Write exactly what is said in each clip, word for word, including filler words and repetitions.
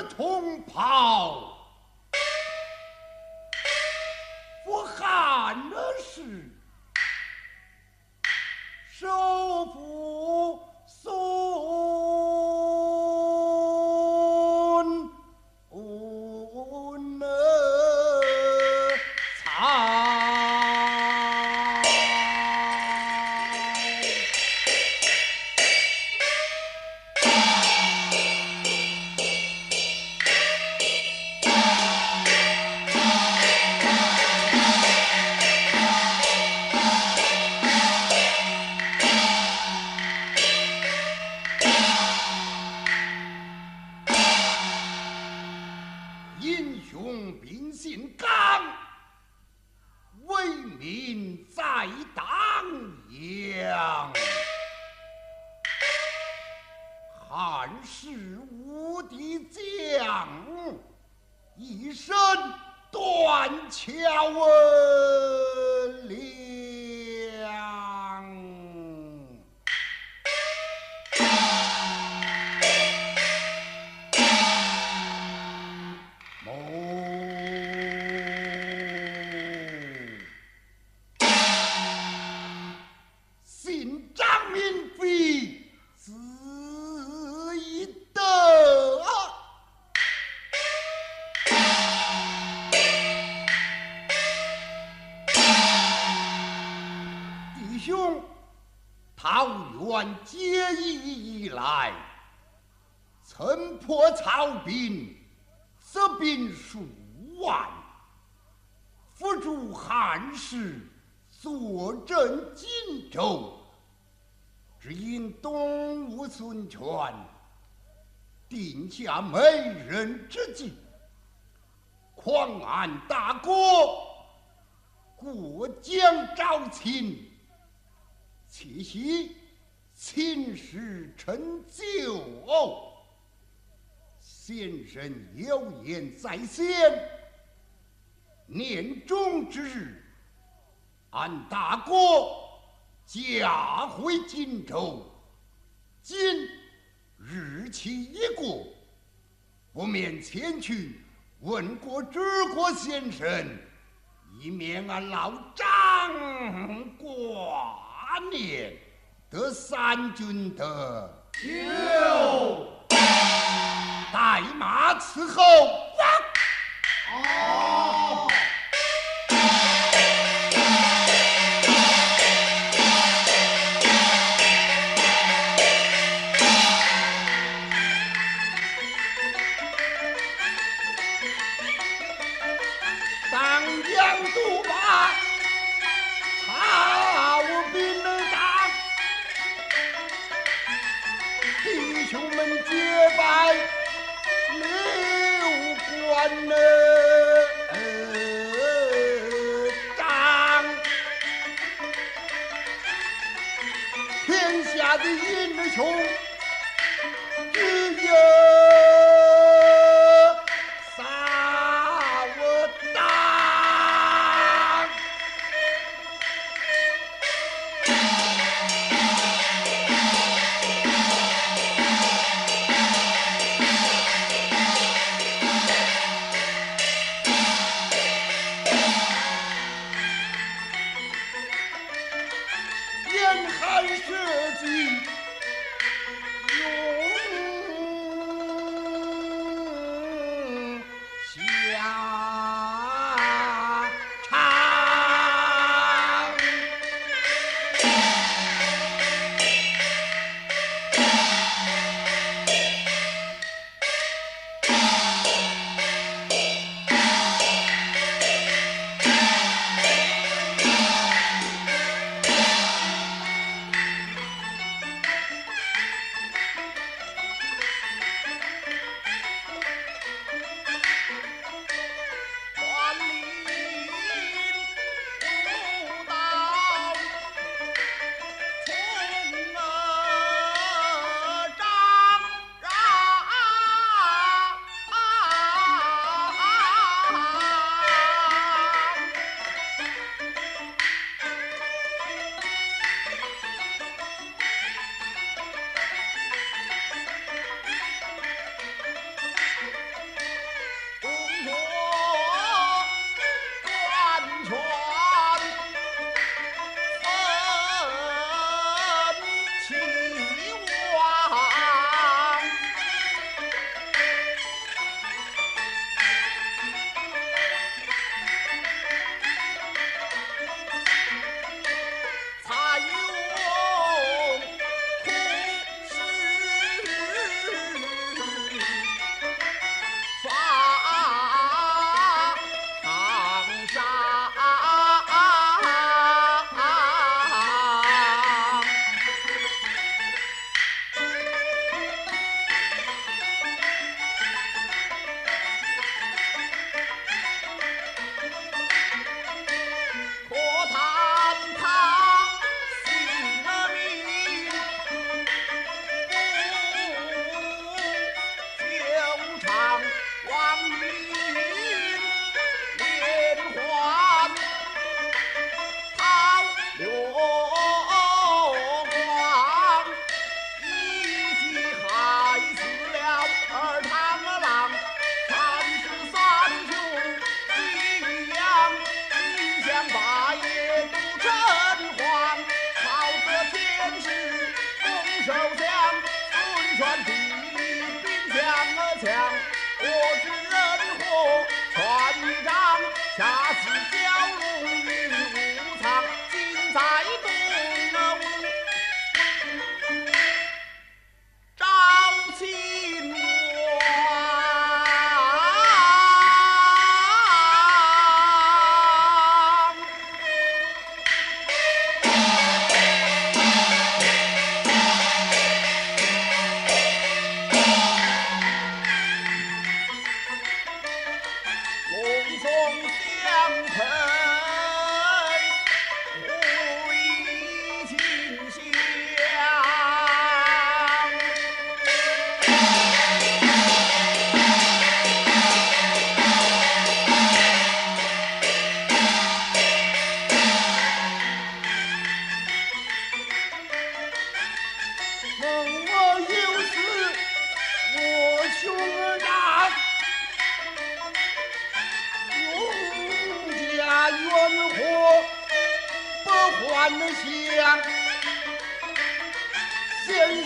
儿同袍，不寒而是手不松。定下美人之计，匡安大哥，过江招亲，岂惜亲事陈旧偶。先生有言在先，年终之日，俺大哥驾回荆州，今日期已过，不免前去问过知国先生，以免俺老张挂念得三军的有。待马伺候。哦。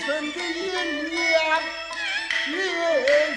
身的阴阳越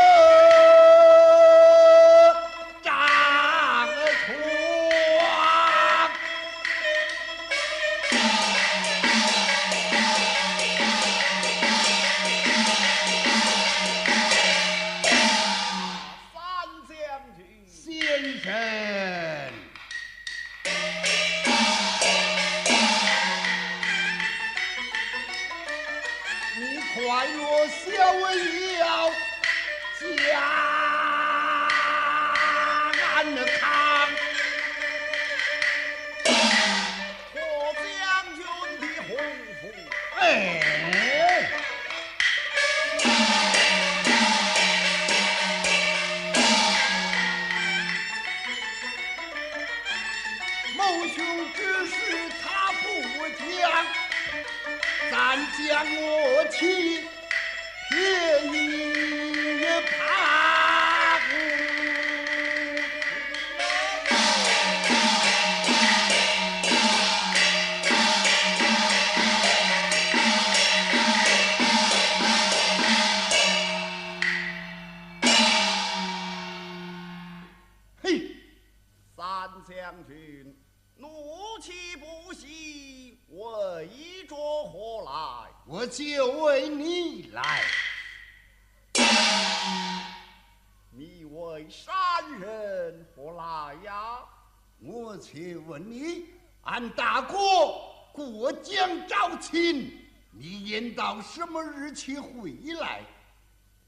虚晃，什么日期回来？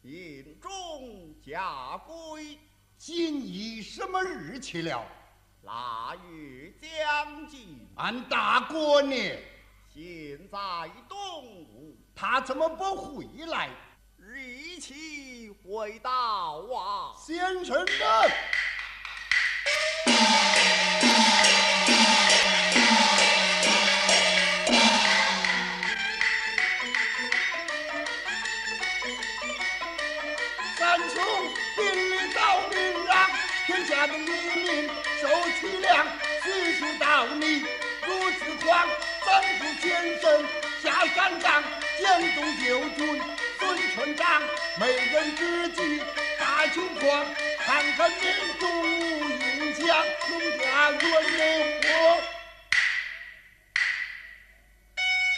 临终驾归。今已什么日期了？腊月将近。俺大哥呢？现在东吴。他怎么不回来？日期回到啊。先生们。三藏江东九军孙权杖，美人知己打穷狂，看看民族银枪，龙家园内活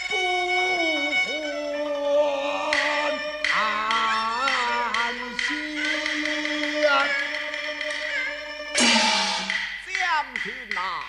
不还乡？将军呐！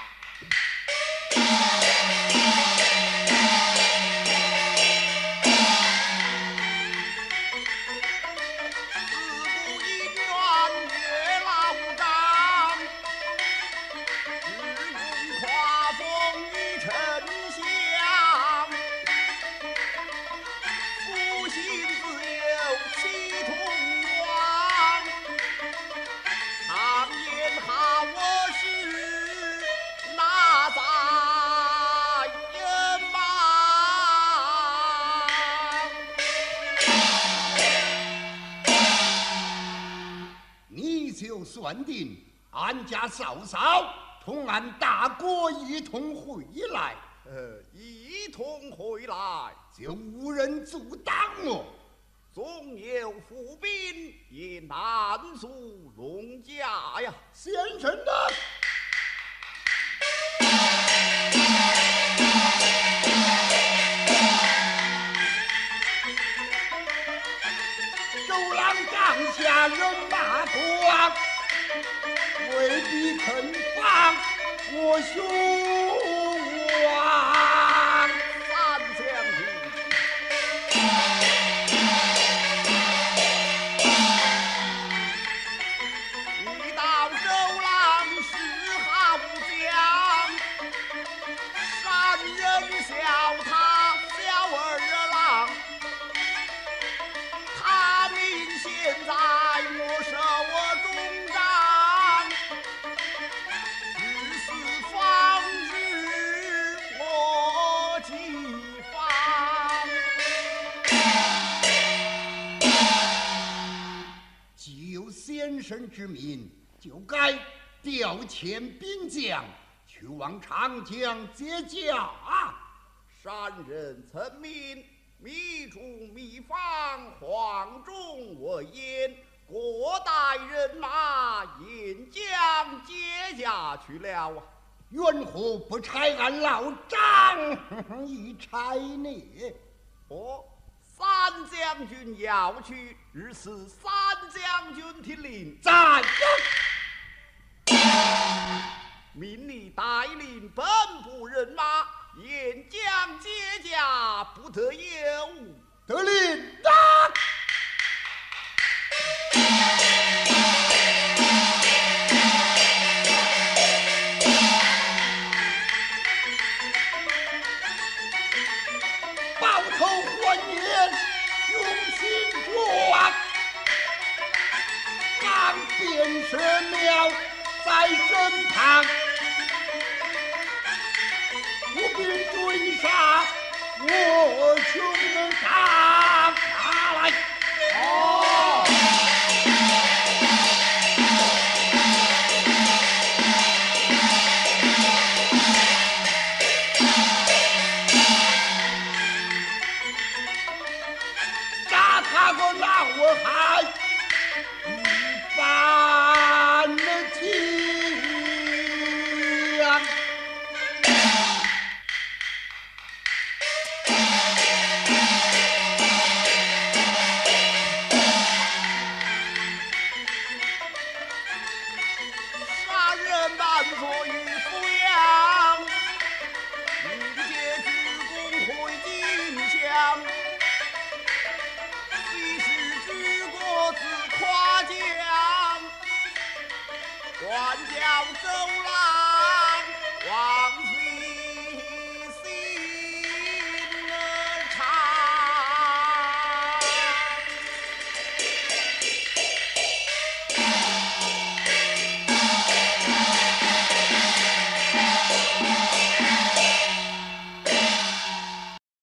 算定，俺家嫂嫂同俺大哥一同回来，呃，一同回来就无人阻挡我。总有伏兵也难阻龙家呀，先生呢？周郎帐下人马多。未必肯放我兄啊，三将军。神之民，就该调遣兵将，去往长江劫驾。山人岑民，迷主迷方，黄忠我焉。 各代人马沿江接驾去了啊！冤何不差俺老张一差呢？哦，三将军要去，日是三将军听令，在命你带领本部人马沿江接驾，不得有误。得令，到。 抱头还眼，雄心壮，当变蛇苗在身旁，不必追杀我，穷人他。